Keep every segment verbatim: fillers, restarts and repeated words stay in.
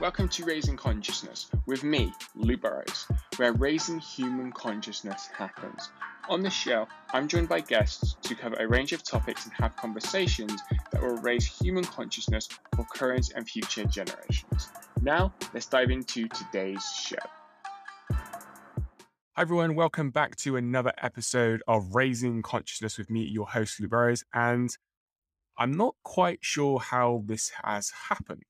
Welcome to Raising Consciousness with me, Luke Burrows, where raising human consciousness happens. On this show, I'm joined by guests to cover a range of topics and have conversations that will raise human consciousness for current and future generations. Now, let's dive into today's show. Hi everyone, welcome back to another episode of Raising Consciousness with me, your host, Luke Burrows, and I'm not quite sure how this has happened.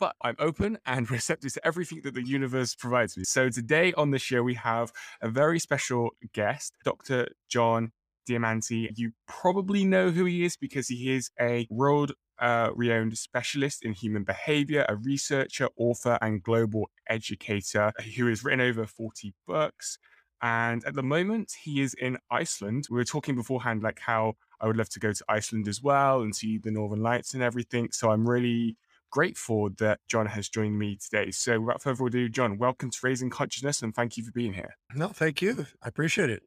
But I'm open and receptive to everything that the universe provides me. So today on the show, we have a very special guest, Doctor John Demartini. You probably know who he is because he is a world uh, renowned specialist in human behavior, a researcher, author, and global educator who has written over forty books. And at the moment, he is in Iceland. We were talking beforehand, like how I would love to go to Iceland as well and see the Northern Lights and everything. So I'm really grateful that John has joined me today. So without further ado, John, welcome to Raising Consciousness and thank you for being here. No, thank you. I appreciate it.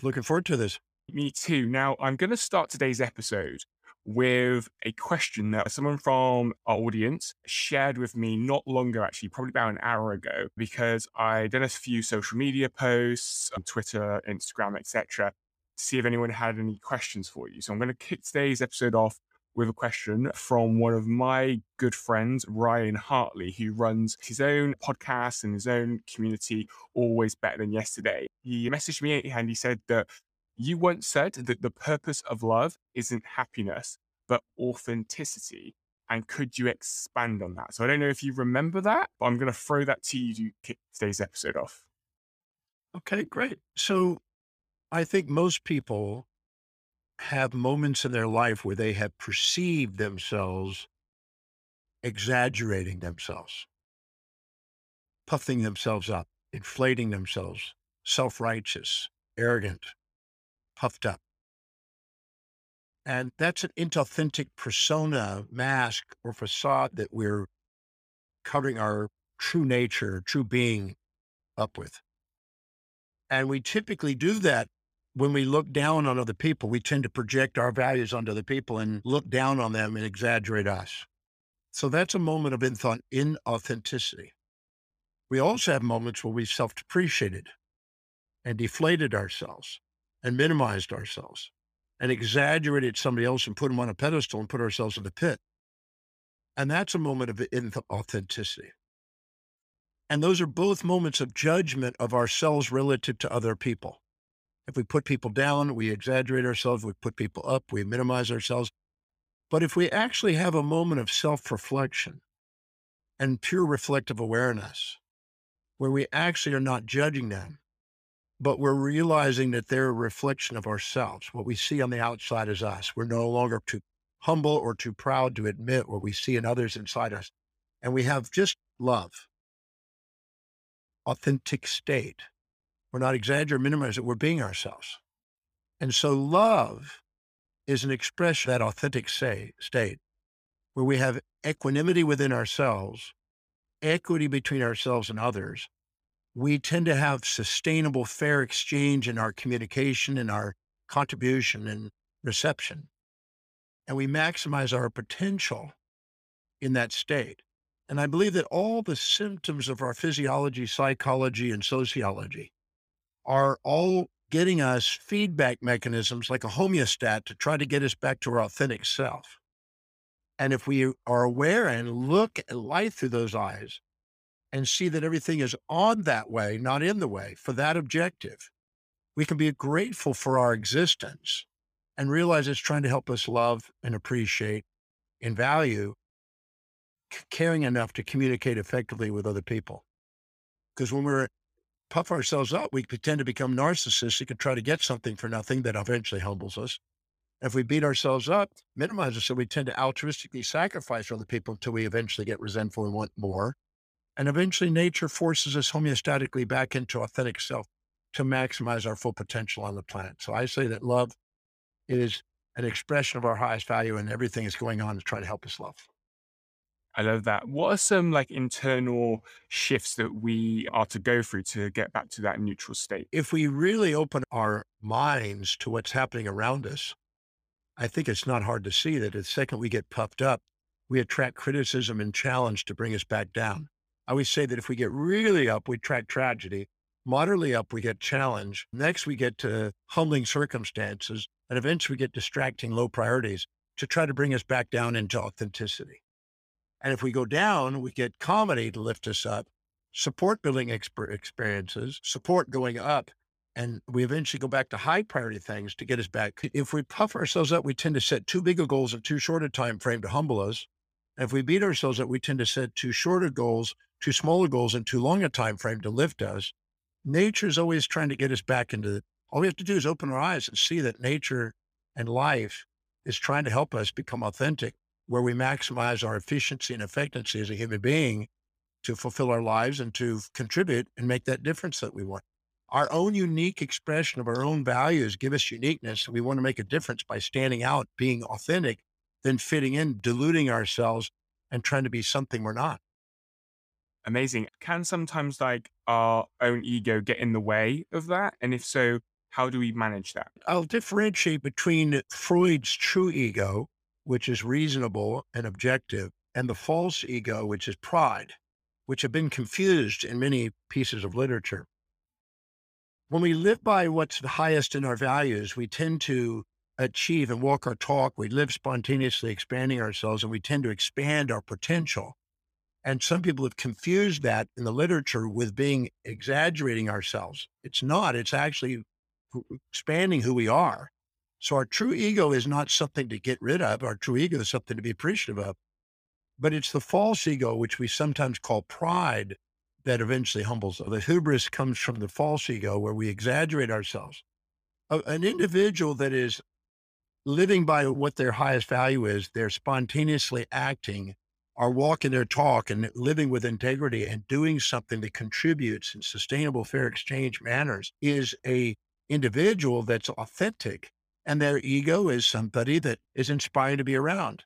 Looking forward to this. Me too. Now, I'm going to start today's episode with a question that someone from our audience shared with me not long ago, actually, probably about an hour ago, because I did a few social media posts on Twitter, Instagram, et cetera, to see if anyone had any questions for you. So I'm going to kick today's episode off with a question from one of my good friends, Ryan Hartley, who runs his own podcast and his own community, Always Better Than Yesterday. He messaged me and he said that you once said that the purpose of love isn't happiness, but authenticity. And could you expand on that? So I don't know if you remember that, but I'm going to throw that to you to kick today's episode off. Okay, great. So I think most people have moments in their life where they have perceived themselves exaggerating themselves, puffing themselves up, inflating themselves, self-righteous, arrogant, puffed up. And that's an inauthentic persona, mask, or facade that we're covering our true nature, true being up with. And we typically do that when we look down on other people. We tend to project our values onto other people and look down on them and exaggerate us. So that's a moment of inauthenticity. We also have moments where we've self-depreciated and deflated ourselves and minimized ourselves and exaggerated somebody else and put them on a pedestal and put ourselves in the pit. And that's a moment of inauthenticity. And those are both moments of judgment of ourselves relative to other people. If we put people down, we exaggerate ourselves, we put people up, we minimize ourselves. But if we actually have a moment of self-reflection and pure reflective awareness, where we actually are not judging them, but we're realizing that they're a reflection of ourselves. What we see on the outside is us. We're no longer too humble or too proud to admit what we see in others inside us. And we have just love, authentic state. We're not exaggerating, minimizing it. We're being ourselves. And so love is an expression of that authentic say, state where we have equanimity within ourselves, equity between ourselves and others. We tend to have sustainable, fair exchange in our communication and our contribution and reception. And we maximize our potential in that state. And I believe that all the symptoms of our physiology, psychology, and sociology are all getting us feedback mechanisms like a homeostat to try to get us back to our authentic self. And if we are aware and look at life through those eyes and see that everything is on that way, not in the way, for that objective, we can be grateful for our existence and realize it's trying to help us love and appreciate and value, caring enough to communicate effectively with other people. Because when we're puff ourselves up, we tend to become narcissistic and try to get something for nothing that eventually humbles us. If we beat ourselves up, minimize us, so we tend to altruistically sacrifice for other people until we eventually get resentful and want more. And eventually nature forces us homeostatically back into authentic self to maximize our full potential on the planet. So I say that love is an expression of our highest value and everything is going on to try to help us love. I love that. What are some like internal shifts that we are to go through to get back to that neutral state? If we really open our minds to what's happening around us, I think it's not hard to see that the second we get puffed up, we attract criticism and challenge to bring us back down. I always say that if we get really up, we attract tragedy. Moderately up, we get challenge. Next, we get to humbling circumstances, and eventually we get distracting low priorities to try to bring us back down into authenticity. And if we go down, we get comedy to lift us up, support building exp- experiences, support going up, and we eventually go back to high priority things to get us back. If we puff ourselves up, we tend to set too big of goals in too short a time frame to humble us. And if we beat ourselves up, we tend to set too shorter goals, too smaller goals, and too long a time frame to lift us. Nature's always trying to get us back into it. All we have to do is open our eyes and see that nature and life is trying to help us become authentic, where we maximize our efficiency and effectiveness as a human being to fulfill our lives and to contribute and make that difference that we want. Our own unique expression of our own values give us uniqueness, and we want to make a difference by standing out, being authentic, than fitting in, deluding ourselves, and trying to be something we're not. Amazing. Can sometimes like our own ego get in the way of that? And if so, how do we manage that? I'll differentiate between Freud's true ego, which is reasonable and objective, and the false ego, which is pride, which have been confused in many pieces of literature. When we live by what's the highest in our values, we tend to achieve and walk our talk. We live spontaneously, expanding ourselves, and we tend to expand our potential. And some people have confused that in the literature with being exaggerating ourselves. It's not, it's actually expanding who we are. So our true ego is not something to get rid of. Our true ego is something to be appreciative of, but it's the false ego, which we sometimes call pride, that eventually humbles us. The hubris comes from the false ego, where we exaggerate ourselves. A, an individual that is living by what their highest value is, they're spontaneously acting, are walking their talk and living with integrity and doing something that contributes in sustainable, fair exchange manners, is a individual that's authentic, and their ego is somebody that is inspired to be around.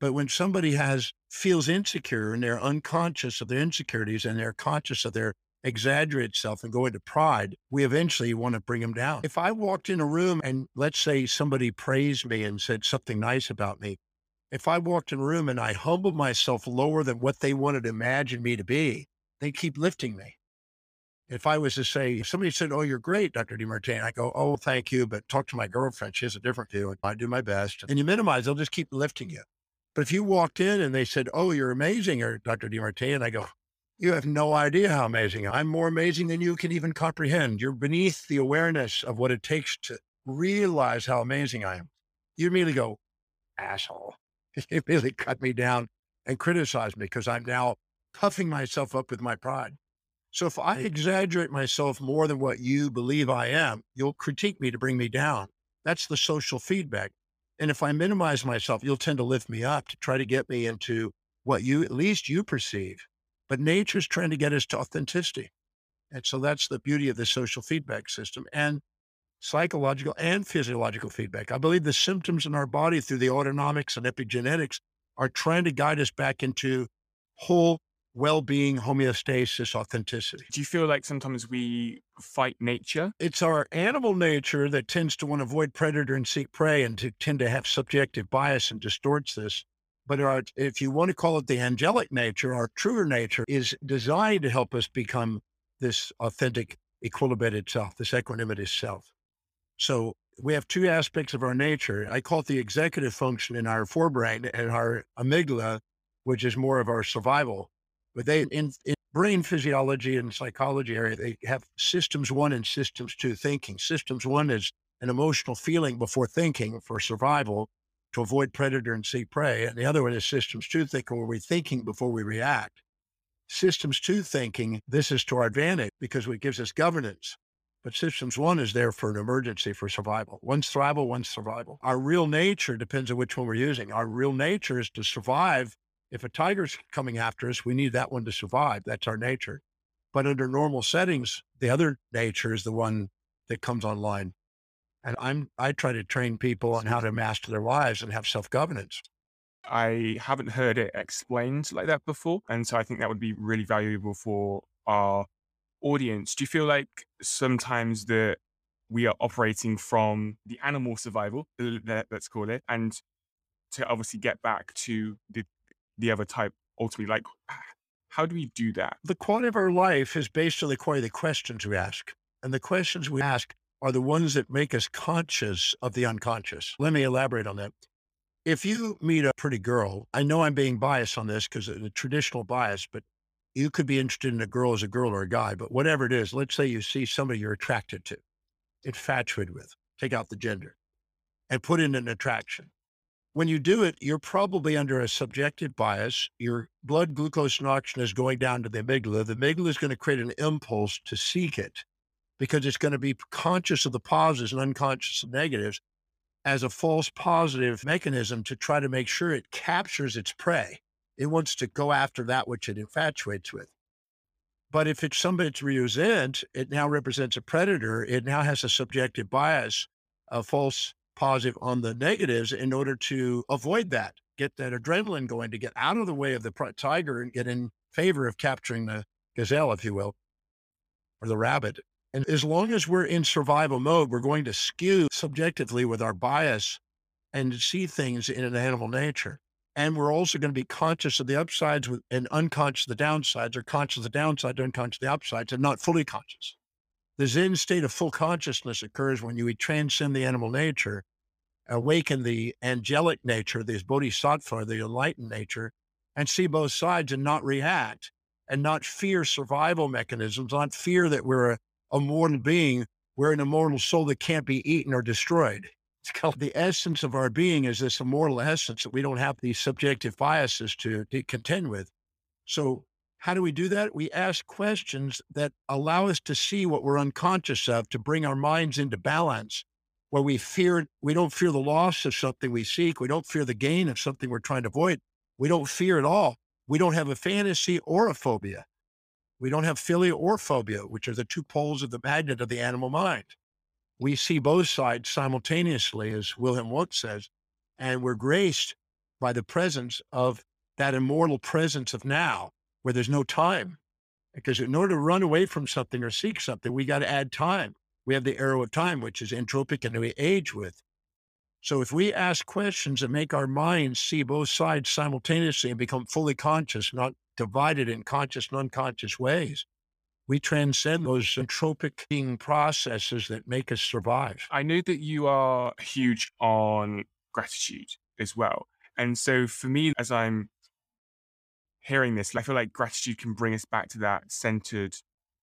But when somebody has, feels insecure and they're unconscious of their insecurities and they're conscious of their exaggerated self and go into pride, we eventually want to bring them down. If I walked in a room and let's say somebody praised me and said something nice about me, if I walked in a room and I humbled myself lower than what they wanted to imagine me to be, they keep lifting me. If I was to say, if somebody said, "Oh, you're great, Doctor Demartini," I go, "Oh, thank you, but talk to my girlfriend. She has a different view, and I do my best." And you minimize, they'll just keep lifting you. But if you walked in and they said, "Oh, you're amazing, or Doctor Demartini," and I go, "You have no idea how amazing. I'm more amazing than you can even comprehend. You're beneath the awareness of what it takes to realize how amazing I am." You immediately go, "Asshole." You immediately cut me down and criticize me because I'm now puffing myself up with my pride. So if I exaggerate myself more than what you believe I am, you'll critique me to bring me down. That's the social feedback. And if I minimize myself, you'll tend to lift me up to try to get me into what you, at least you perceive. But nature's trying to get us to authenticity. And so that's the beauty of the social feedback system and psychological and physiological feedback. I believe the symptoms in our body through the autonomics and epigenetics are trying to guide us back into whole well-being, homeostasis, authenticity. Do you feel like sometimes we fight nature? It's our animal nature that tends to want to avoid predator and seek prey, and to tend to have subjective bias and distorts this. But our, if you want to call it the angelic nature, our truer nature is designed to help us become this authentic, equilibrated self, this equanimity self. So we have two aspects of our nature. I call it the executive function in our forebrain and our amygdala, which is more of our survival. But they, in, in brain physiology and psychology area, they have systems one and systems two thinking. Systems one is an emotional feeling before thinking for survival, to avoid predator and seek prey. And the other one is systems two thinking, where we're thinking before we react. Systems two thinking, this is to our advantage because it gives us governance. But systems one is there for an emergency, for survival. One's survival, one's survival. Our real nature depends on which one we're using. Our real nature is to survive. If a tiger's coming after us, we need that one to survive. That's our nature. But under normal settings, the other nature is the one that comes online. And I'm, I try to train people on how to master their lives and have self-governance. I haven't heard it explained like that before. And so I think that would be really valuable for our audience. Do you feel like sometimes that we are operating from the animal survival, let's call it, and to obviously get back to the the other type ultimately? Like, how do we do that? The quality of our life is based on the quality of the questions we ask. And the questions we ask are the ones that make us conscious of the unconscious. Let me elaborate on that. If you meet a pretty girl, I know I'm being biased on this because of the traditional bias, but you could be interested in a girl as a girl or a guy, but whatever it is, let's say you see somebody you're attracted to, infatuated with, take out the gender and put in an attraction. When you do it, you're probably under a subjective bias. Your blood glucose and oxygen is going down to the amygdala. The amygdala is going to create an impulse to seek it because it's going to be conscious of the positives and unconscious of negatives as a false positive mechanism to try to make sure it captures its prey. It wants to go after that which it infatuates with. But if it's somebody to resent, it now represents a predator. It now has a subjective bias, a false positive on the negatives in order to avoid that, get that adrenaline going to get out of the way of the tiger and get in favor of capturing the gazelle, if you will, or the rabbit. And as long as we're in survival mode, we're going to skew subjectively with our bias and see things in an animal nature. And we're also going to be conscious of the upsides and unconscious of the downsides, or conscious of the downsides, unconscious of the upsides, and not fully conscious. The Zen state of full consciousness occurs when you transcend the animal nature, awaken the angelic nature, the bodhisattva, the enlightened nature, and see both sides and not react and not fear survival mechanisms, not fear that we're a, a mortal being, we're an immortal soul that can't be eaten or destroyed. It's called the essence of our being is this immortal essence that we don't have these subjective biases to, to contend with. So how do we do that? We ask questions that allow us to see what we're unconscious of, to bring our minds into balance where we fear, we don't fear the loss of something we seek. We don't fear the gain of something we're trying to avoid. We don't fear at all. We don't have a fantasy or a phobia. We don't have philia or phobia, which are the two poles of the magnet of the animal mind. We see both sides simultaneously, as Wilhelm Wundt says, and we're graced by the presence of that immortal presence of now, where there's no time. Because in order to run away from something or seek something, we got to add time. We have the arrow of time, which is entropic and we age with. So if we ask questions that make our minds see both sides simultaneously and become fully conscious, not divided in conscious and unconscious ways, we transcend those entropic being processes that make us survive. I know that you are huge on gratitude as well. And so for me, as I'm hearing this, I feel like gratitude can bring us back to that centered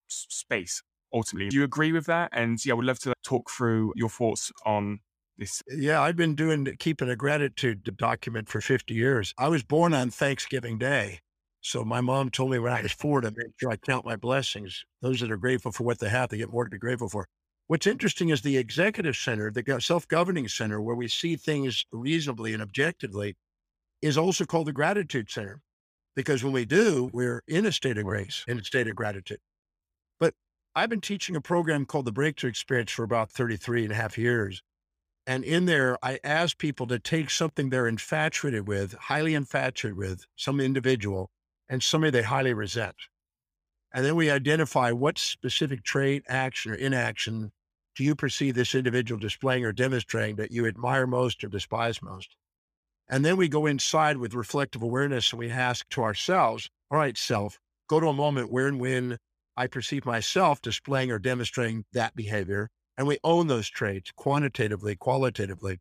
space, ultimately. Do you agree with that? And yeah, I would love to talk through your thoughts on this. Yeah, I've been doing, keeping a gratitude document for fifty years. I was born on Thanksgiving Day. So my mom told me when I was four to make sure I count my blessings. Those that are grateful for what they have, they get more to be grateful for. What's interesting is the executive center, the self-governing center, where we see things reasonably and objectively, is also called the gratitude center. Because when we do, we're in a state of grace, in a state of gratitude. But I've been teaching a program called The Breakthrough Experience for about thirty-three and a half years. And in there, I ask people to take something they're infatuated with, highly infatuated with, some individual, and somebody they highly resent. And then we identify what specific trait, action, or inaction do you perceive this individual displaying or demonstrating that you admire most or despise most? And then we go inside with reflective awareness and we ask to ourselves, all right, self, go to a moment where and when I perceive myself displaying or demonstrating that behavior. And we own those traits quantitatively, qualitatively.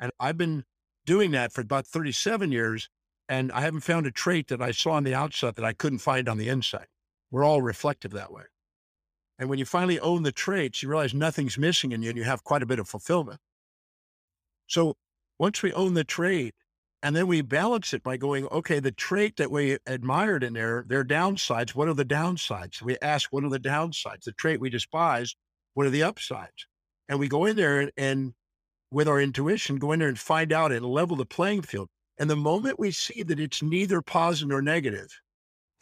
And I've been doing that for about thirty-seven years. And I haven't found a trait that I saw on the outside that I couldn't find on the inside. We're all reflective that way. And when you finally own the traits, you realize nothing's missing in you and you have quite a bit of fulfillment. So once we own the trait, and then we balance it by going, okay, the trait that we admired in there, their downsides, what are the downsides? We ask, what are the downsides? The trait we despise, what are the upsides? And we go in there and, and with our intuition, go in there and find out and level the playing field. And the moment we see that it's neither positive nor negative,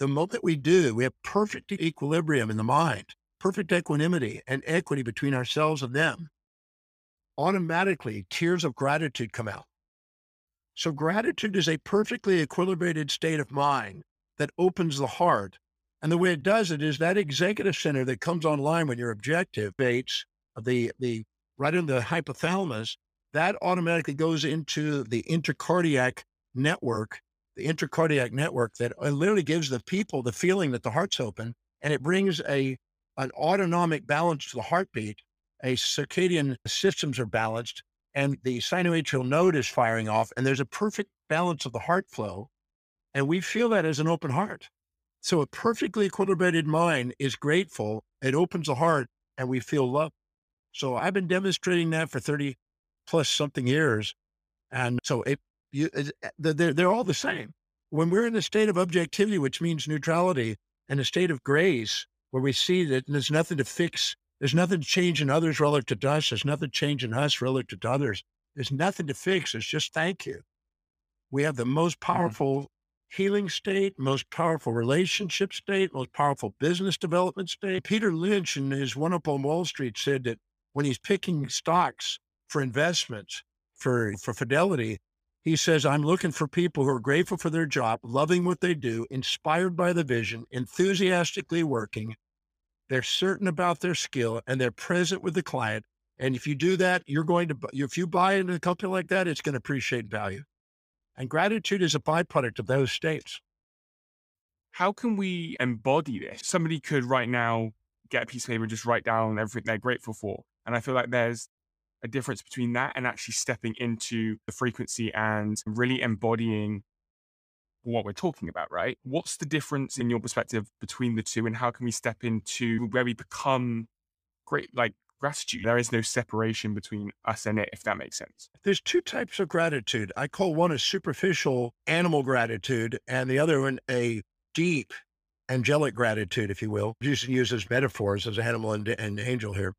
the moment we do, we have perfect equilibrium in the mind, perfect equanimity and equity between ourselves and them. Automatically, tears of gratitude come out. So gratitude is a perfectly equilibrated state of mind that opens the heart. And the way it does it is that executive center that comes online when you're objective, baits the, the right in the hypothalamus, that automatically goes into the intercardiac network the intracardiac network that literally gives the people the feeling that the heart's open, and it brings a an autonomic balance to the heartbeat. A circadian systems are balanced, and the sinoatrial node is firing off, and there's a perfect balance of the heart flow, and we feel that as an open heart. So a perfectly equilibrated mind is grateful, it opens the heart, and we feel love. So I've been demonstrating that for thirty plus something years. And so it, you, it, they're, they're all the same. When we're in a state of objectivity, which means neutrality, and a state of grace, where we see that there's nothing to fix, there's nothing to change in others relative to us, there's nothing to change in us relative to others, there's nothing to fix, it's just thank you. We have the most powerful mm-hmm. healing state, most powerful relationship state, most powerful business development state. Peter Lynch in his One Up on Wall Street said that when he's picking stocks for investments, for, for Fidelity, he says, I'm looking for people who are grateful for their job, loving what they do, inspired by the vision, enthusiastically working. They're certain about their skill and they're present with the client. And if you do that, you're going to, if you buy into a company like that, it's going to appreciate value. And gratitude is a byproduct of those states. How can we embody this? Somebody could right now get a piece of paper and just write down everything they're grateful for. And I feel like there's a difference between that and actually stepping into the frequency and really embodying what we're talking about, right? What's the difference in your perspective between the two, and how can we step into where we become great, like gratitude? There is no separation between us and it, if that makes sense. There's two types of gratitude. I call one a superficial animal gratitude and the other one a deep angelic gratitude, if you will. You should use as metaphors as animal and, and angel here.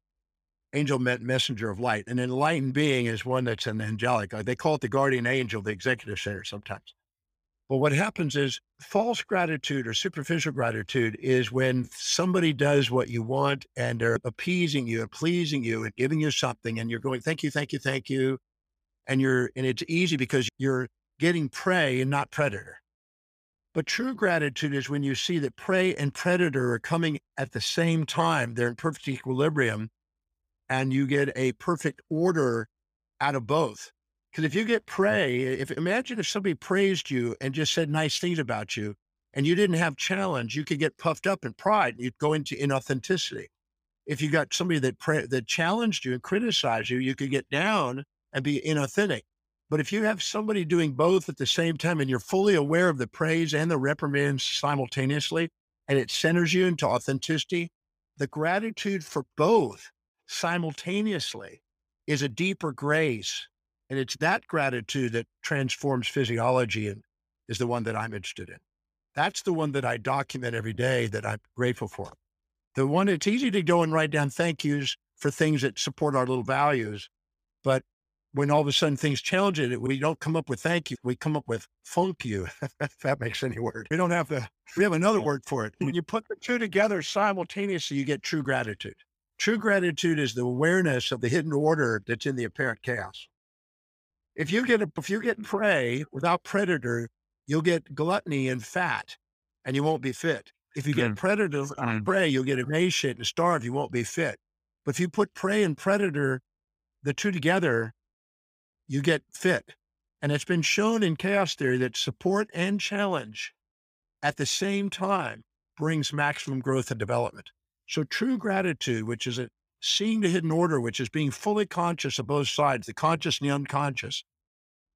Angel meant messenger of light. An enlightened being is one that's an angelic. They call it the guardian angel, the executive center sometimes. But what happens is false gratitude or superficial gratitude is when somebody does what you want and they're appeasing you and pleasing you and giving you something and you're going, thank you, thank you, thank you. And you're, and it's easy because you're getting prey and not predator. But true gratitude is when you see that prey and predator are coming at the same time. They're in perfect equilibrium. And you get a perfect order out of both. Because if you get prey, if imagine if somebody praised you and just said nice things about you and you didn't have challenge, you could get puffed up in pride and you'd go into inauthenticity. If you got somebody that pra- that challenged you and criticized you, you could get down and be inauthentic. But if you have somebody doing both at the same time and you're fully aware of the praise and the reprimand simultaneously, and it centers you into authenticity, the gratitude for both simultaneously is a deeper grace. And it's that gratitude that transforms physiology and is the one that I'm interested in. That's the one that I document every day that I'm grateful for. The one it's easy to go and write down thank yous for things that support our little values. But when all of a sudden things challenge it, we don't come up with thank you. We come up with funk you, if that makes any word. We don't have the, we have another word for it. When you put the two together simultaneously, you get true gratitude. True gratitude is the awareness of the hidden order that's in the apparent chaos. If you get a, if you get prey without predator, you'll get gluttony and fat, and you won't be fit. If you get yeah. predator and prey, you'll get emaciated and starve. You won't be fit. But if you put prey and predator, the two together, you get fit. And it's been shown in chaos theory that support and challenge at the same time brings maximum growth and development. So true gratitude, which is a seeing the hidden order, which is being fully conscious of both sides, the conscious and the unconscious,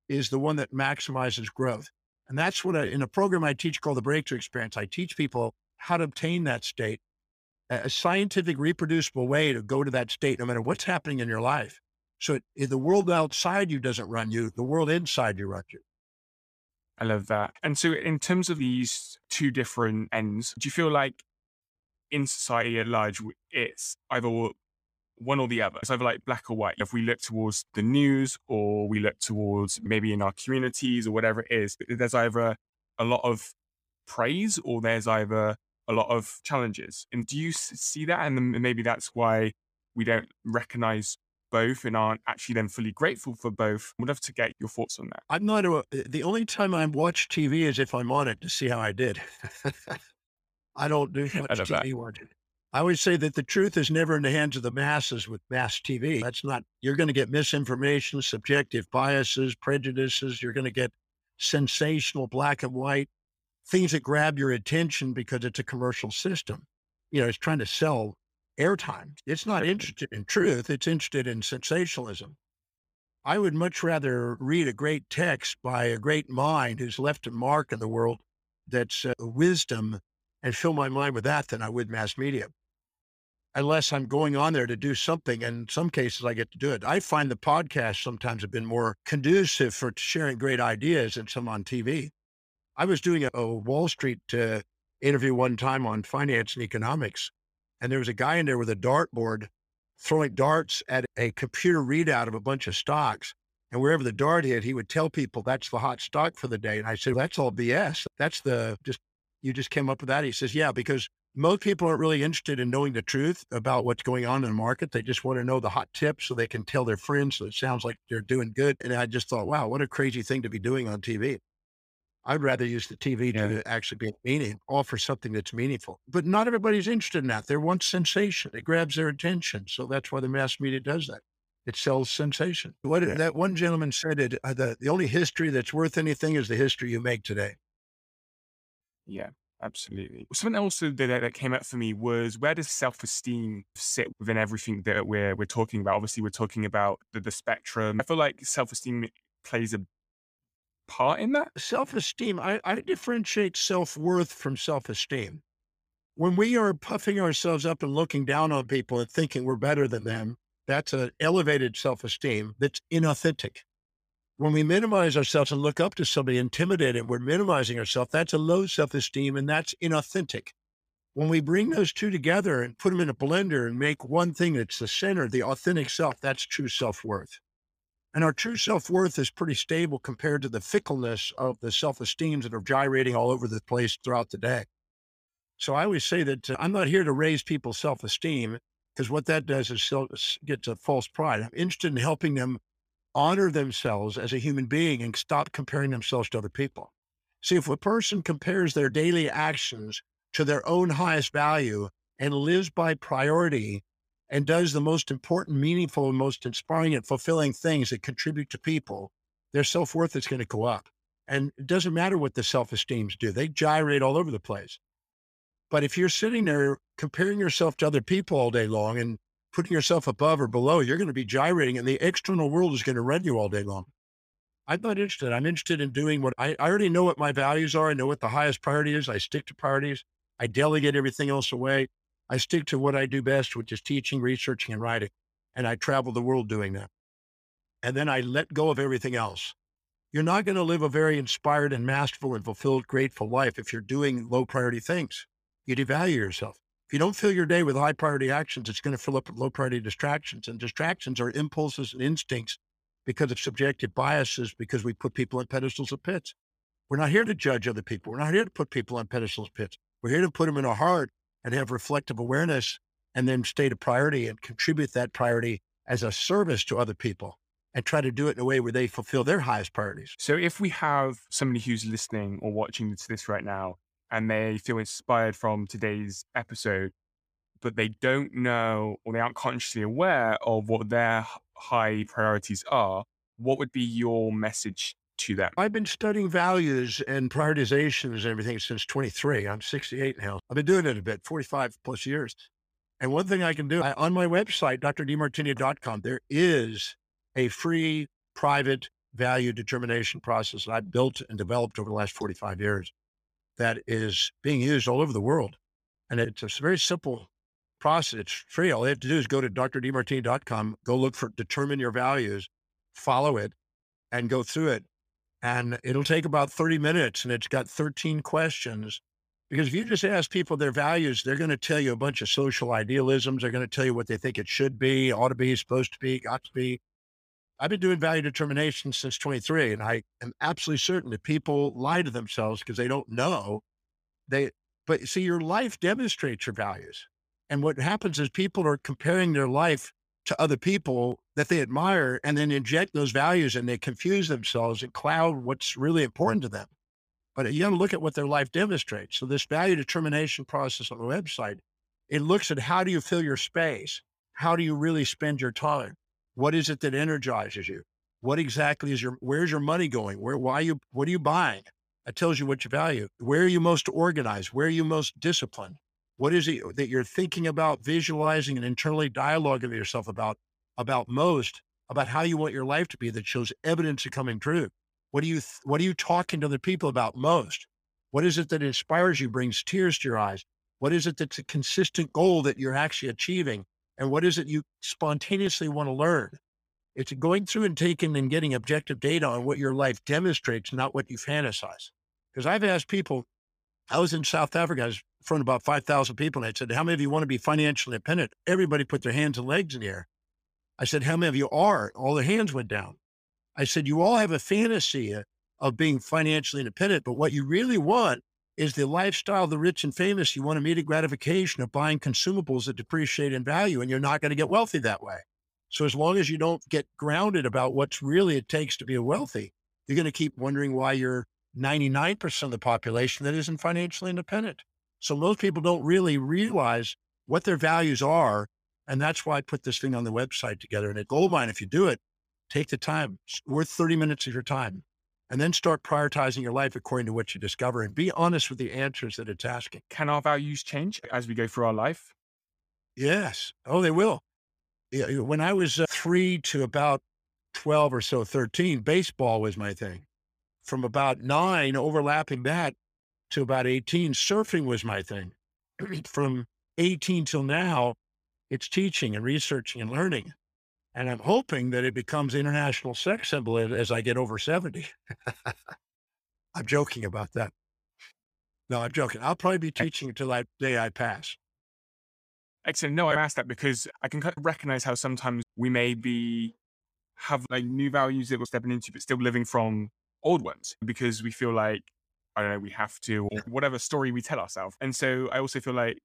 is the one that maximizes growth. And that's what I, in a program I teach called The Breakthrough Experience, I teach people how to obtain that state, a scientific reproducible way to go to that state, no matter what's happening in your life. So it, the world outside you doesn't run you, the world inside you runs you. I love that. And so in terms of these two different ends, do you feel like in society at large, it's either one or the other? It's either like black or white. If we look towards the news or we look towards maybe in our communities or whatever it is, there's either a lot of praise or there's either a lot of challenges. And do you see that? And then maybe that's why we don't recognize both and aren't actually then fully grateful for both. We'd love to get your thoughts on that. I'm not, a, the only time I watch T V is if I'm on it to see how I did. I don't do much T V watching. I always say that the truth is never in the hands of the masses with mass T V. That's not, you're going to get misinformation, subjective biases, prejudices. You're going to get sensational, black and white, things that grab your attention because it's a commercial system. You know, it's trying to sell airtime. It's not interested in truth. It's interested in sensationalism. I would much rather read a great text by a great mind who's left a mark in the world, that's uh, wisdom, and fill my mind with that than I would mass media. Unless I'm going on there to do something, and in some cases I get to do it. I find the podcasts sometimes have been more conducive for sharing great ideas than some on T V. I was doing a, a Wall Street uh, interview one time on finance and economics, and there was a guy in there with a dartboard throwing darts at a computer readout of a bunch of stocks. And wherever the dart hit, he would tell people that's the hot stock for the day. And I said, well, that's all B S. That's the, just, you just came up with that. He says, yeah, because most people aren't really interested in knowing the truth about what's going on in the market. They just want to know the hot tips so they can tell their friends. So it sounds like they're doing good. And I just thought, wow, what a crazy thing to be doing on T V. I'd rather use the T V yeah. to actually be meaning, offer something that's meaningful. But not everybody's interested in that. They want sensation. It grabs their attention. So that's why the mass media does that. It sells sensation. What yeah. that one gentleman said, it, uh, the, the only history that's worth anything is the history you make today. Yeah, absolutely. Something else that, that came up for me was, where does self-esteem sit within everything that we're, we're talking about? Obviously, we're talking about the, the spectrum. I feel like self-esteem plays a part in that. Self-esteem, I, I differentiate self-worth from self-esteem. When we are puffing ourselves up and looking down on people and thinking we're better than them, that's an elevated self-esteem that's inauthentic. When we minimize ourselves and look up to somebody, intimidated, we're minimizing ourselves. That's a low self-esteem, and that's inauthentic. When we bring those two together and put them in a blender and make one thing that's the center, the authentic self, that's true self-worth. And our true self-worth is pretty stable compared to the fickleness of the self-esteems that are gyrating all over the place throughout the day. So I always say that uh, I'm not here to raise people's self-esteem, because what that does is gets a false pride. I'm interested in helping them honor themselves as a human being and stop comparing themselves to other people. See, if a person compares their daily actions to their own highest value and lives by priority and does the most important, meaningful, and most inspiring and fulfilling things that contribute to people, their self-worth is going to go up. And it doesn't matter what the self-esteems do. They gyrate all over the place. But if you're sitting there comparing yourself to other people all day long and putting yourself above or below, you're going to be gyrating, and the external world is going to run you all day long. I'm not interested. I'm interested in doing what I, I already know what my values are. I know what the highest priority is. I stick to priorities. I delegate everything else away. I stick to what I do best, which is teaching, researching, and writing. And I travel the world doing that. And then I let go of everything else. You're not going to live a very inspired and masterful and fulfilled, grateful life if you're doing low priority things. You devalue yourself. If you don't fill your day with high priority actions, it's going to fill up with low priority distractions. And distractions are impulses and instincts because of subjective biases, because we put people on pedestals and pits. We're not here to judge other people. We're not here to put people on pedestals and pits. We're here to put them in our heart and have reflective awareness, and then state a priority and contribute that priority as a service to other people, and try to do it in a way where they fulfill their highest priorities. So if we have somebody who's listening or watching this right now, and they feel inspired from today's episode, but they don't know, or they aren't consciously aware of what their high priorities are, what would be your message to them? I've been studying values and prioritizations and everything since twenty-three. I'm sixty-eight now. I've been doing it a bit, forty-five plus years. And one thing I can do, I, on my website, D R D martini dot com, there is a free private value determination process that I've built and developed over the last forty-five years. That is being used all over the world. And it's a very simple process. It's free. All you have to do is go to D R D martini dot com, go look for Determine Your Values, follow it, and go through it. And it'll take about thirty minutes, and it's got thirteen questions. Because if you just ask people their values, they're going to tell you a bunch of social idealisms. They're going to tell you what they think it should be, ought to be, supposed to be, got to be. I've been doing value determination since twenty-three, and I am absolutely certain that people lie to themselves because they don't know. They, but see, your life demonstrates your values. And what happens is people are comparing their life to other people that they admire, and then inject those values, and they confuse themselves and cloud what's really important to them. But you got to look at what their life demonstrates. So this value determination process on the website, it looks at how do you fill your space? How do you really spend your time? What is it that energizes you? What exactly is your, where's your money going? Where, why are you, what are you buying? That tells you what you value. Where are you most organized? Where are you most disciplined? What is it that you're thinking about, visualizing, and internally dialoguing with yourself about, about most, about how you want your life to be that shows evidence of coming true? What do you, what are you talking to other people about most? What is it that inspires you, brings tears to your eyes? What is it that's a consistent goal that you're actually achieving? And what is it you spontaneously want to learn? It's going through and taking and getting objective data on what your life demonstrates, not what you fantasize. Because I've asked people, I was in South Africa, I was in front of about five thousand people, and I said, how many of you want to be financially independent? Everybody put their hands and legs in the air. I said, how many of you are? All their hands went down. I said, you all have a fantasy of being financially independent, but what you really want is the lifestyle of the rich and famous. You want immediate gratification of buying consumables that depreciate in value, and you're not going to get wealthy that way. So as long as you don't get grounded about what's really it takes to be wealthy, you're going to keep wondering why you're ninety-nine percent of the population that isn't financially independent. So most people don't really realize what their values are. And that's why I put this thing on the website together. And at Goldmine, if you do it, take the time. It's worth thirty minutes of your time. And then start prioritizing your life according to what you discover and be honest with the answers that it's asking. Can our values change as we go through our life? Yes. Oh, they will. Yeah, when I was uh, three to about twelve or so, thirteen, baseball was my thing. From about nine, overlapping that, to about eighteen, surfing was my thing. From eighteen till now, it's teaching and researching and learning. And I'm hoping that it becomes the international sex symbol as I get over seventy. I'm joking about that. No, I'm joking. I'll probably be teaching until the day I pass. Excellent. No, I asked that because I can kind of recognize how sometimes we may be, have like new values that we're stepping into, but still living from old ones because we feel like, I don't know, we have to, or whatever story we tell ourselves. And so I also feel like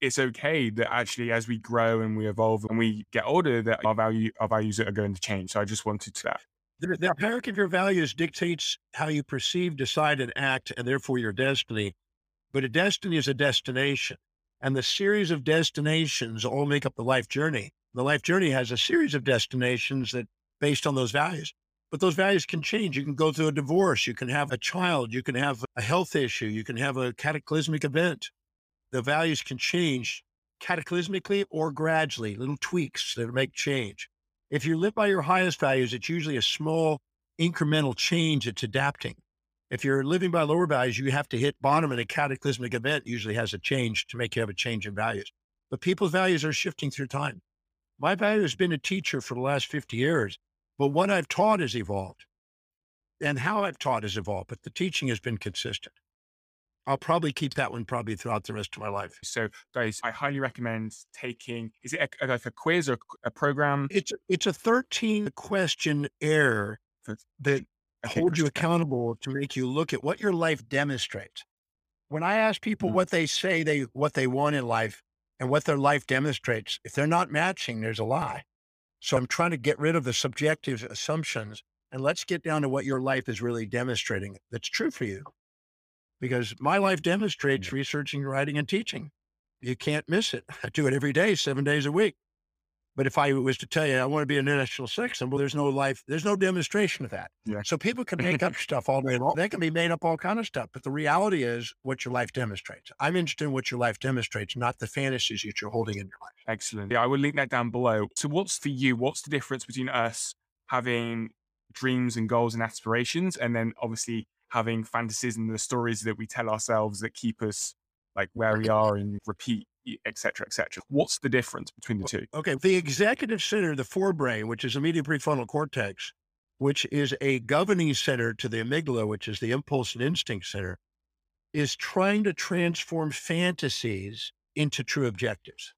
it's okay that actually, as we grow and we evolve and we get older, that our value, our values are going to change. So I just wanted to that. The, the hierarchy of your values dictates how you perceive, decide, and act, and therefore your destiny. But a destiny is a destination. And the series of destinations all make up the life journey. The life journey has a series of destinations that based on those values, but those values can change. You can go through a divorce. You can have a child. You can have a health issue. You can have a cataclysmic event. The values can change cataclysmically or gradually, little tweaks that make change. If you live by your highest values, it's usually a small incremental change that's adapting. If you're living by lower values, you have to hit bottom, and a cataclysmic event usually has a change to make you have a change in values. But people's values are shifting through time. My value has been a teacher for the last fifty years, but what I've taught has evolved and how I've taught has evolved, but the teaching has been consistent. I'll probably keep that one probably throughout the rest of my life. So guys, I highly recommend taking, is it a, like a quiz or a program? It's, it's a thirteen question error that okay, holds you accountable to make you look at what your life demonstrates. When I ask people mm-hmm. what they say, they, what they want in life and what their life demonstrates, if they're not matching, there's a lie. So I'm trying to get rid of the subjective assumptions and let's get down to what your life is really demonstrating. That's true for you. Because my life demonstrates researching, writing, and teaching. You can't miss it. I do it every day, seven days a week. But if I was to tell you, I want to be an international sex symbol, there's no life, there's no demonstration of that. Yeah. So people can make up stuff all day long. They can be made up all kind of stuff. But the reality is what your life demonstrates. I'm interested in what your life demonstrates, not the fantasies that you're holding in your life. Excellent. Yeah, I will link that down below. So what's for you, what's the difference between us having dreams and goals and aspirations, and then obviously having fantasies and the stories that we tell ourselves that keep us like where we are and repeat, et cetera, et cetera. What's the difference between the two? Okay. The executive center, the forebrain, which is the medial prefrontal cortex, which is a governing center to the amygdala, which is the impulse and instinct center, is trying to transform fantasies into true objectives.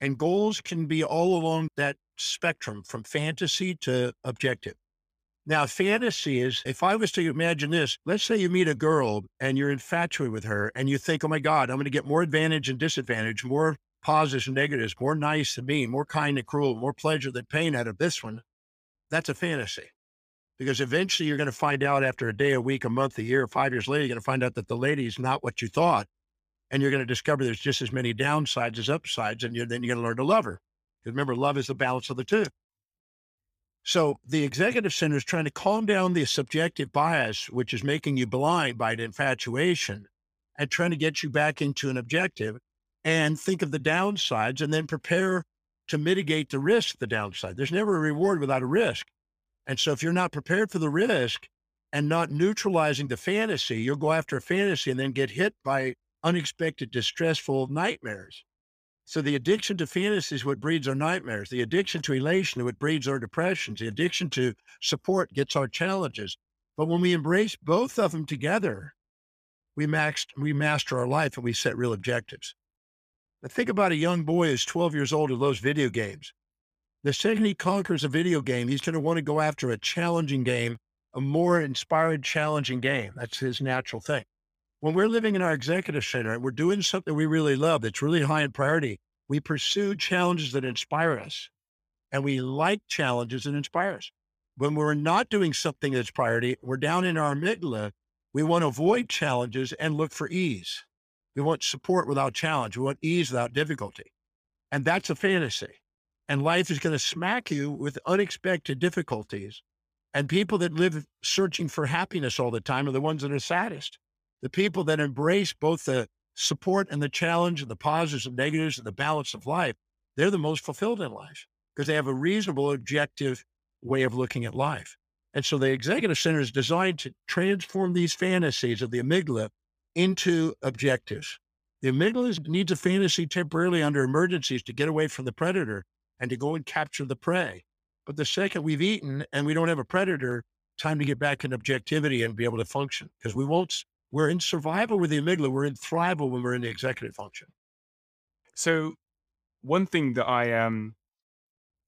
And goals can be all along that spectrum from fantasy to objective. Now, fantasy is, if I was to imagine this, let's say you meet a girl and you're infatuated with her and you think, oh my God, I'm going to get more advantage and disadvantage, more positives and negatives, more nice than mean, more kind and cruel, more pleasure than pain out of this one. That's a fantasy because eventually you're going to find out after a day, a week, a month, a year, five years later, you're going to find out that the lady is not what you thought. And you're going to discover there's just as many downsides as upsides. And you're, then you're going to learn to love her. Because remember, love is the balance of the two. So the executive center is trying to calm down the subjective bias, which is making you blind by infatuation, and trying to get you back into an objective and think of the downsides and then prepare to mitigate the risk, the downside. There's never a reward without a risk. And so if you're not prepared for the risk and not neutralizing the fantasy, you'll go after a fantasy and then get hit by unexpected, distressful nightmares. So the addiction to fantasy is what breeds our nightmares. The addiction to elation is what breeds our depressions. The addiction to support gets our challenges. But when we embrace both of them together, we, maxed, we master our life and we set real objectives. Now think about a young boy who's twelve years old who loves video games. The second he conquers a video game, he's going to want to go after a challenging game, a more inspired, challenging game. That's his natural thing. When we're living in our executive center and we're doing something we really love, that's really high in priority, we pursue challenges that inspire us, and we like challenges that inspire us. When we're not doing something that's priority, we're down in our amygdala. We want to avoid challenges and look for ease. We want support without challenge. We want ease without difficulty. And that's a fantasy. And life is going to smack you with unexpected difficulties. And people that live searching for happiness all the time are the ones that are saddest. The people that embrace both the support and the challenge and the positives and negatives and the balance of life, they're the most fulfilled in life because they have a reasonable, objective way of looking at life. And so the executive center is designed to transform these fantasies of the amygdala into objectives. The amygdala needs a fantasy temporarily under emergencies to get away from the predator and to go and capture the prey. But the second we've eaten and we don't have a predator, time to get back in objectivity and be able to function because we won't. We're in survival with the amygdala. We're in thrival when we're in the executive function. So one thing that I am,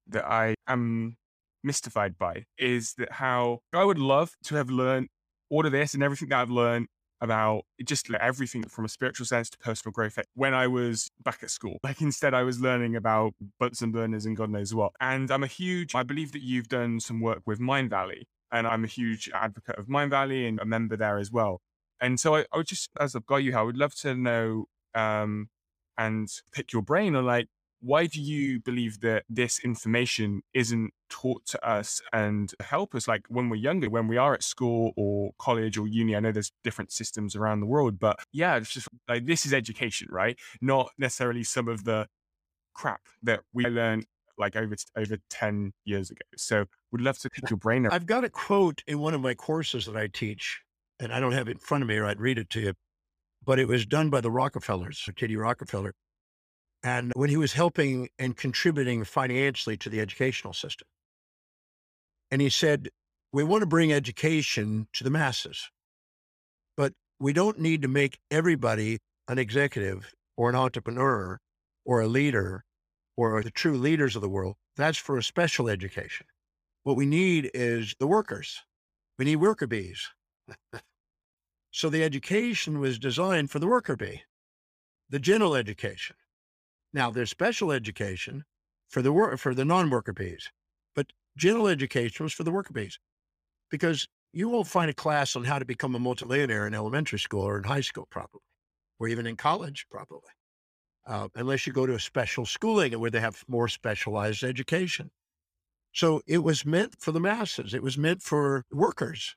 that I am mystified by is that how I would love to have learned all of this and everything that I've learned about just like everything from a spiritual sense to personal growth when I was back at school. Like instead I was learning about Bunsen burners and God knows what. And I'm a huge, I believe that you've done some work with Mind Valley, and I'm a huge advocate of Mind Valley and a member there as well. And so I, I would just, as I've got you here, I would love to know um, and pick your brain on like, why do you believe that this information isn't taught to us and help us? Like when we're younger, when we are at school or college or uni, I know there's different systems around the world, but yeah, it's just like, this is education, right? Not necessarily some of the crap that we learned like over, over ten years ago. So would love to pick your brain. I've got a quote in one of my courses that I teach, and I don't have it in front of me or I'd read it to you, but it was done by the Rockefellers, Teddy Rockefeller. And when he was helping and contributing financially to the educational system, and he said, we want to bring education to the masses, but we don't need to make everybody an executive or an entrepreneur or a leader or the true leaders of the world. That's for a special education. What we need is the workers. We need worker bees. So the education was designed for the worker bee, the general education. Now there's special education for the work for the non-worker bees, but general education was for the worker bees, because you won't find a class on how to become a multimillionaire in elementary school or in high school probably, or even in college probably, uh, unless you go to a special schooling where they have more specialized education. So it was meant for the masses. It was meant for workers.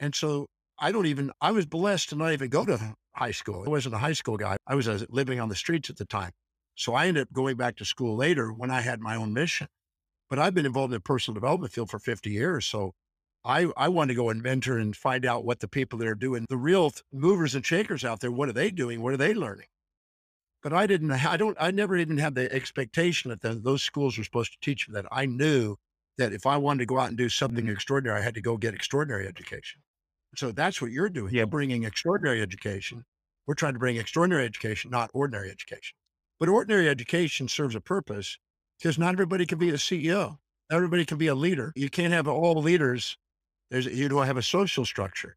And so I don't even, I was blessed to not even go to high school. I wasn't a high school guy. I was living on the streets at the time. So I ended up going back to school later when I had my own mission, but I've been involved in the personal development field for fifty years. So I, I wanted to go and mentor and find out what the people that are doing, the real movers and shakers out there, what are they doing? What are they learning? But I didn't, I don't, I never even had the expectation that the, those schools were supposed to teach me that. I knew that if I wanted to go out and do something extraordinary, I had to go get extraordinary education. So that's what you're doing. Yeah. You're bringing extraordinary education. We're trying to bring extraordinary education, not ordinary education. But ordinary education serves a purpose because not everybody can be a C E O. Not everybody can be a leader. You can't have all leaders. There's, you don't have a social structure.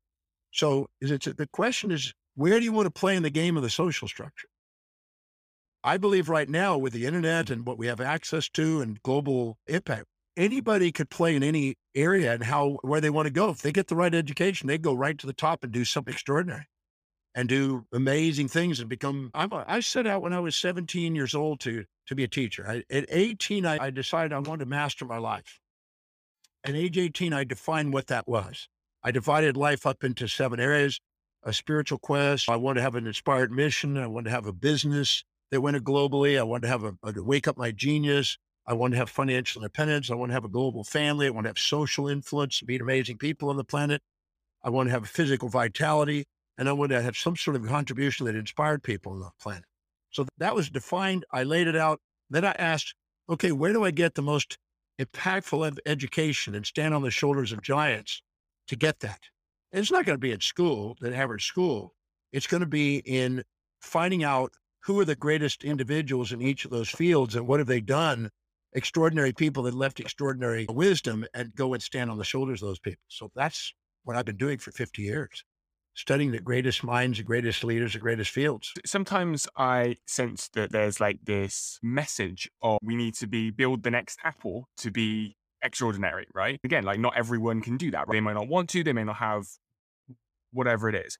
So is it, the question is, where do you want to play in the game of the social structure? I believe right now with the internet and what we have access to and global impact, anybody could play in any area and how, where they want to go. If they get the right education, they go right to the top and do something extraordinary and do amazing things and become, I'm a, I set out when I was seventeen years old to, to be a teacher. I, at eighteen, I, I decided I wanted to master my life. At age eighteen, I defined what that was. I divided life up into seven areas: a spiritual quest. I wanted to have an inspired mission. I wanted to have a business that went globally. I wanted to have a, a to wake up my genius. I wanted to have financial independence. I want to have a global family. I want to have social influence, meet amazing people on the planet. I want to have physical vitality, and I want to have some sort of contribution that inspired people on the planet. So that was defined. I laid it out. Then I asked, okay, where do I get the most impactful education and stand on the shoulders of giants to get that? And it's not going to be at school, the average school. It's going to be in finding out who are the greatest individuals in each of those fields and what have they done, extraordinary people that left extraordinary wisdom, and go and stand on the shoulders of those people. So that's what I've been doing for fifty years, studying the greatest minds, the greatest leaders, the greatest fields. Sometimes I sense that there's like this message of we need to be build the next Apple to be extraordinary, right? Again, like not everyone can do that, right? They may not want to, they may not have whatever it is.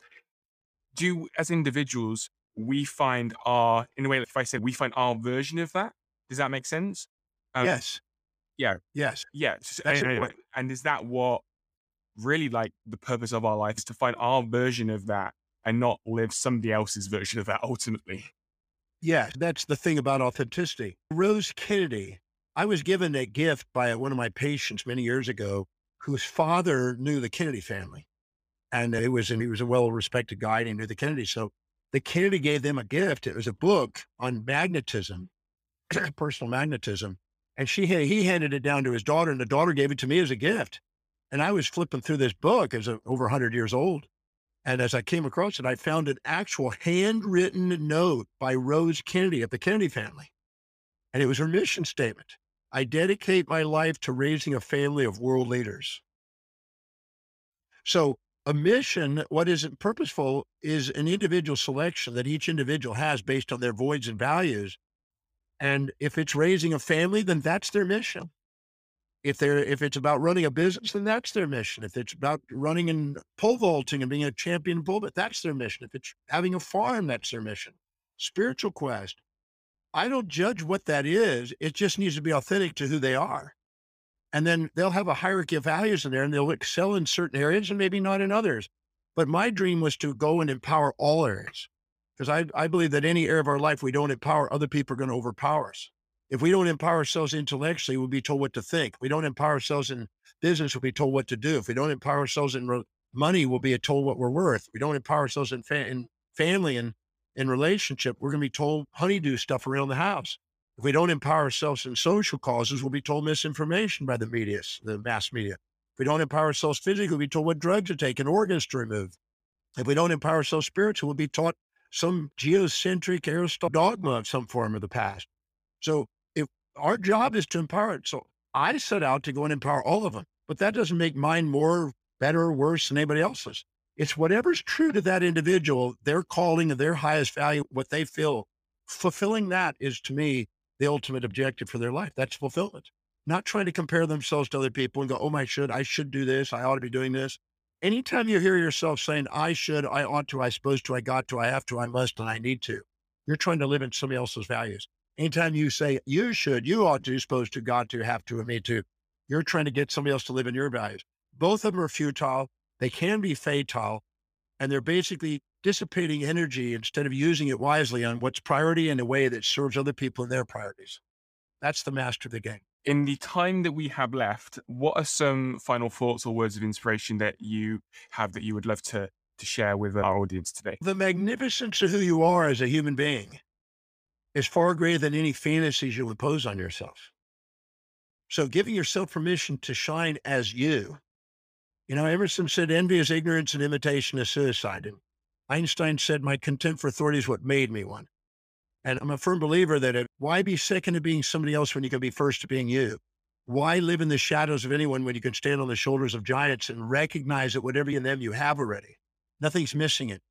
Do, as individuals, we find our, in a way, if I said we find our version of that, does that make sense? Um, yes. Yeah. Yes. Yeah. So, anyway, and is that what really like the purpose of our life is, to find our version of that and not live somebody else's version of that ultimately? Yeah, that's the thing about authenticity. Rose Kennedy, I was given a gift by one of my patients many years ago whose father knew the Kennedy family. And it was, and he was a well-respected guy and he knew the Kennedy. So the Kennedy gave them a gift. It was a book on magnetism, personal magnetism. And she had, he handed it down to his daughter, and the daughter gave it to me as a gift. And I was flipping through this book as a, over one hundred years old. And as I came across it, I found an actual handwritten note by Rose Kennedy of the Kennedy family. And it was her mission statement: I dedicate my life to raising a family of world leaders. So a mission, what isn't purposeful, is an individual selection that each individual has based on their voids and values. And if it's raising a family, then that's their mission. If they're, if it's about running a business, then that's their mission. If it's about running and pole vaulting and being a champion in pole vault, that's their mission. If it's having a farm, that's their mission. Spiritual quest. I don't judge what that is. It just needs to be authentic to who they are. And then they'll have a hierarchy of values in there, and they'll excel in certain areas and maybe not in others. But my dream was to go and empower all areas, because I, I believe that any area of our life we don't empower, other people are going to overpower us. If we don't empower ourselves intellectually, we'll be told what to think. If we don't empower ourselves in business, we'll be told what to do. If we don't empower ourselves in money, we'll be told what we're worth. If we don't empower ourselves in, fa in family and in relationship, we're going to be told honeydew stuff around the house. If we don't empower ourselves in social causes, we'll be told misinformation by the media, the mass media. If we don't empower ourselves physically, we'll be told what drugs to take and organs to remove. If we don't empower ourselves spiritually, we'll be taught some geocentric Aristotle dogma of some form of the past. So our job is to empower it. So I set out to go and empower all of them, but that doesn't make mine more, better, or worse than anybody else's. It's whatever's true to that individual, their calling and their highest value, what they feel. Fulfilling that is, to me, the ultimate objective for their life. That's fulfillment. Not trying to compare themselves to other people and go, oh, my, should, I should do this. I ought to be doing this. Anytime you hear yourself saying, I should, I ought to, I supposed to, I got to, I have to, I must, and I need to, you're trying to live in somebody else's values. Anytime you say, you should, you ought to, supposed to, got to, have to, and me to, you're trying to get somebody else to live in your values. Both of them are futile. They can be fatal. And they're basically dissipating energy instead of using it wisely on what's priority in a way that serves other people and their priorities. That's the master of the game. In the time that we have left, what are some final thoughts or words of inspiration that you have that you would love to, to share with our audience today? The magnificence of who you are as a human being is far greater than any fantasies you impose on yourself. So giving yourself permission to shine as you. You know, Emerson said, envy is ignorance and imitation is suicide. And Einstein said, my contempt for authority is what made me one. And I'm a firm believer that it, why be second to being somebody else when you can be first to being you? Why live in the shadows of anyone when you can stand on the shoulders of giants and recognize that whatever in them you have already? Nothing's missing it.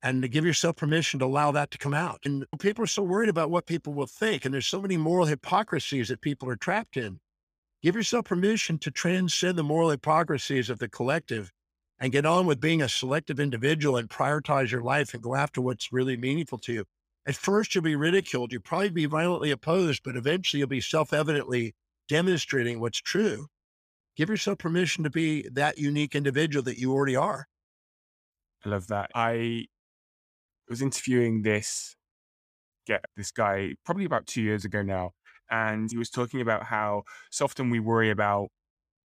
And to give yourself permission to allow that to come out. And people are so worried about what people will think. And there's so many moral hypocrisies that people are trapped in. Give yourself permission to transcend the moral hypocrisies of the collective and get on with being a selective individual and prioritize your life and go after what's really meaningful to you. At first, you'll be ridiculed. You'll probably be violently opposed, but eventually you'll be self-evidently demonstrating what's true. Give yourself permission to be that unique individual that you already are. I love that. I was interviewing this, get this guy probably about two years ago now, and he was talking about how so often we worry about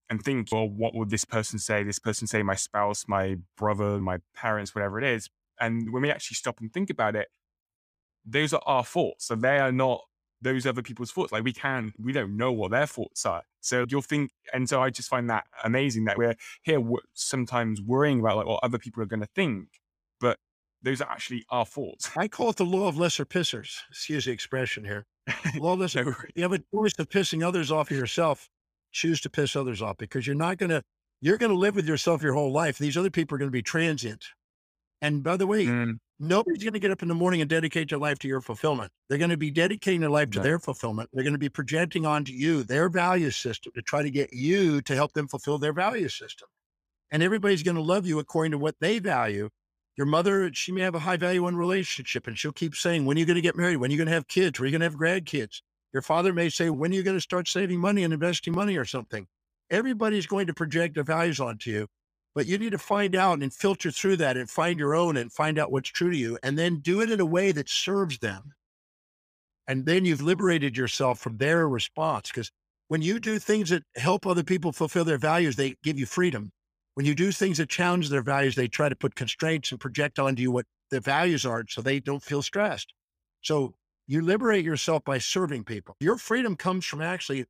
and think, well, what would this person say? This person say, my spouse, my brother, my parents, whatever it is. And when we actually stop and think about it, those are our thoughts. So they are not those other people's thoughts. Like we can, we don't know what their thoughts are. So you'll think, and so I just find that amazing that we're here we're sometimes worrying about like what other people are going to think, but those are actually our thoughts. I call it the law of lesser pissers. Excuse the expression here. Law of lesser, no. You have a choice of pissing others off of yourself. Choose to piss others off because you're not going to, you're going to live with yourself your whole life. These other people are going to be transient. And by the way, mm. nobody's going to get up in the morning and dedicate their life to your fulfillment. They're going to be dedicating their life to their fulfillment. They're going to be projecting onto you their value system to try to get you to help them fulfill their value system. And everybody's going to love you according to what they value. Your mother, she may have a high value in relationship and she'll keep saying, when are you going to get married? When are you going to have kids? When are you going to have grandkids? Your father may say, when are you going to start saving money and investing money or something? Everybody's going to project their values onto you, but you need to find out and filter through that and find your own and find out what's true to you and then do it in a way that serves them. And then you've liberated yourself from their response. Because when you do things that help other people fulfill their values, they give you freedom. When you do things that challenge their values, they try to put constraints and project onto you what their values are so they don't feel stressed. So you liberate yourself by serving people. Your freedom comes from actually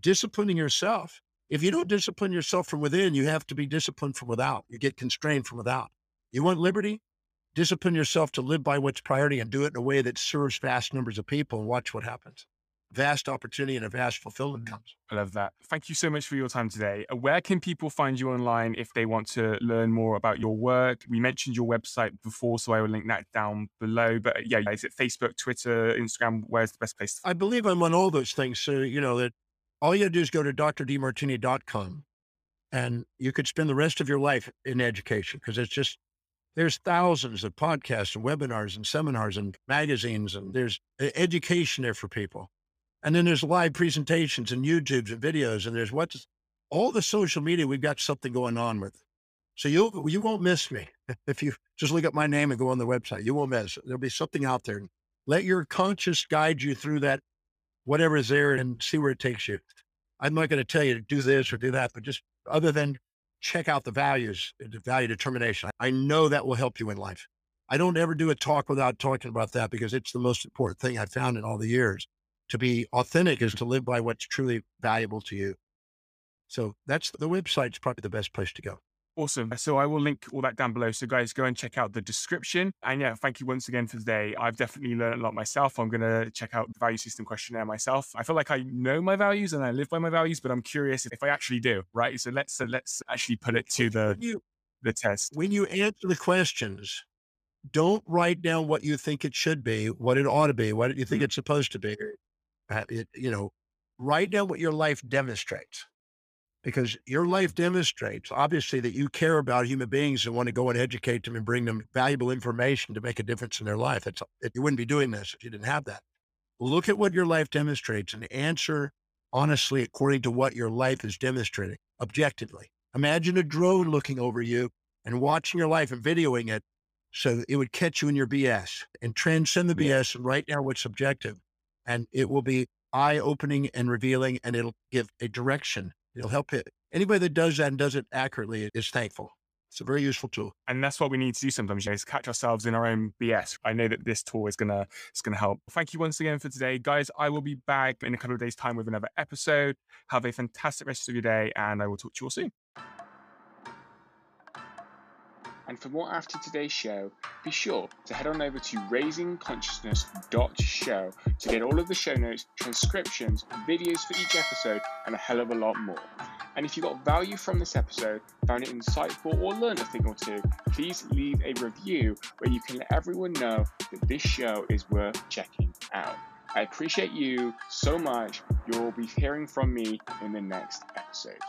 disciplining yourself. If you don't discipline yourself from within, you have to be disciplined from without. You get constrained from without. You want liberty? Discipline yourself to live by what's priority and do it in a way that serves vast numbers of people and watch what happens. Vast opportunity and a vast fulfillment comes. I love that. Thank you so much for your time today. Where can people find you online if they want to learn more about your work? We mentioned your website before, so I will link that down below. But yeah, is it Facebook, Twitter, Instagram? Where's the best place? I believe I'm on all those things. So, you know, that all you gotta do is go to D R D martini dot com and you could spend the rest of your life in education because it's just, there's thousands of podcasts and webinars and seminars and magazines and there's education there for people. And then there's live presentations and YouTubes and videos, and there's what's all the social media. We've got something going on with it. So you'll, you won't miss me. If you just look up my name and go on the website, you won't miss it. There'll be something out there. Let your conscious guide you through that, whatever is there and see where it takes you. I'm not going to tell you to do this or do that, but just other than check out the values, the value determination. I know that will help you in life. I don't ever do a talk without talking about that because it's the most important thing I've found in all the years. To be authentic is to live by what's truly valuable to you. So that's the website's probably the best place to go. Awesome. So I will link all that down below. So guys, go and check out the description. And yeah, thank you once again for today. I've definitely learned a lot myself. I'm going to check out the value system questionnaire myself. I feel like I know my values and I live by my values, but I'm curious if I actually do, right? So let's, uh, let's actually put it to the, you, the test. When you answer the questions, don't write down what you think it should be, what it ought to be, what you think it's supposed to be. It, you know, write down what your life demonstrates, because your life demonstrates obviously that you care about human beings and want to go and educate them and bring them valuable information to make a difference in their life. That's, you wouldn't be doing this if you didn't have that. Look at what your life demonstrates and answer honestly according to what your life is demonstrating objectively. Imagine a drone looking over you and watching your life and videoing it so it would catch you in your B S, and transcend the yeah. B S and write down what's objective. And it will be eye-opening and revealing, and it'll give a direction. It'll help it. Anybody that does that and does it accurately is thankful. It's a very useful tool. And that's what we need to do sometimes, you know, is catch ourselves in our own B S. I know that this tool is going to it's gonna help. Thank you once again for today. Guys, I will be back in a couple of days' time with another episode. Have a fantastic rest of your day, and I will talk to you all soon. And for more after today's show, be sure to head on over to raising consciousness dot show to get all of the show notes, transcriptions, videos for each episode, and a hell of a lot more. And if you got value from this episode, found it insightful, or learned a thing or two, please leave a review where you can let everyone know that this show is worth checking out. I appreciate you so much. You'll be hearing from me in the next episode.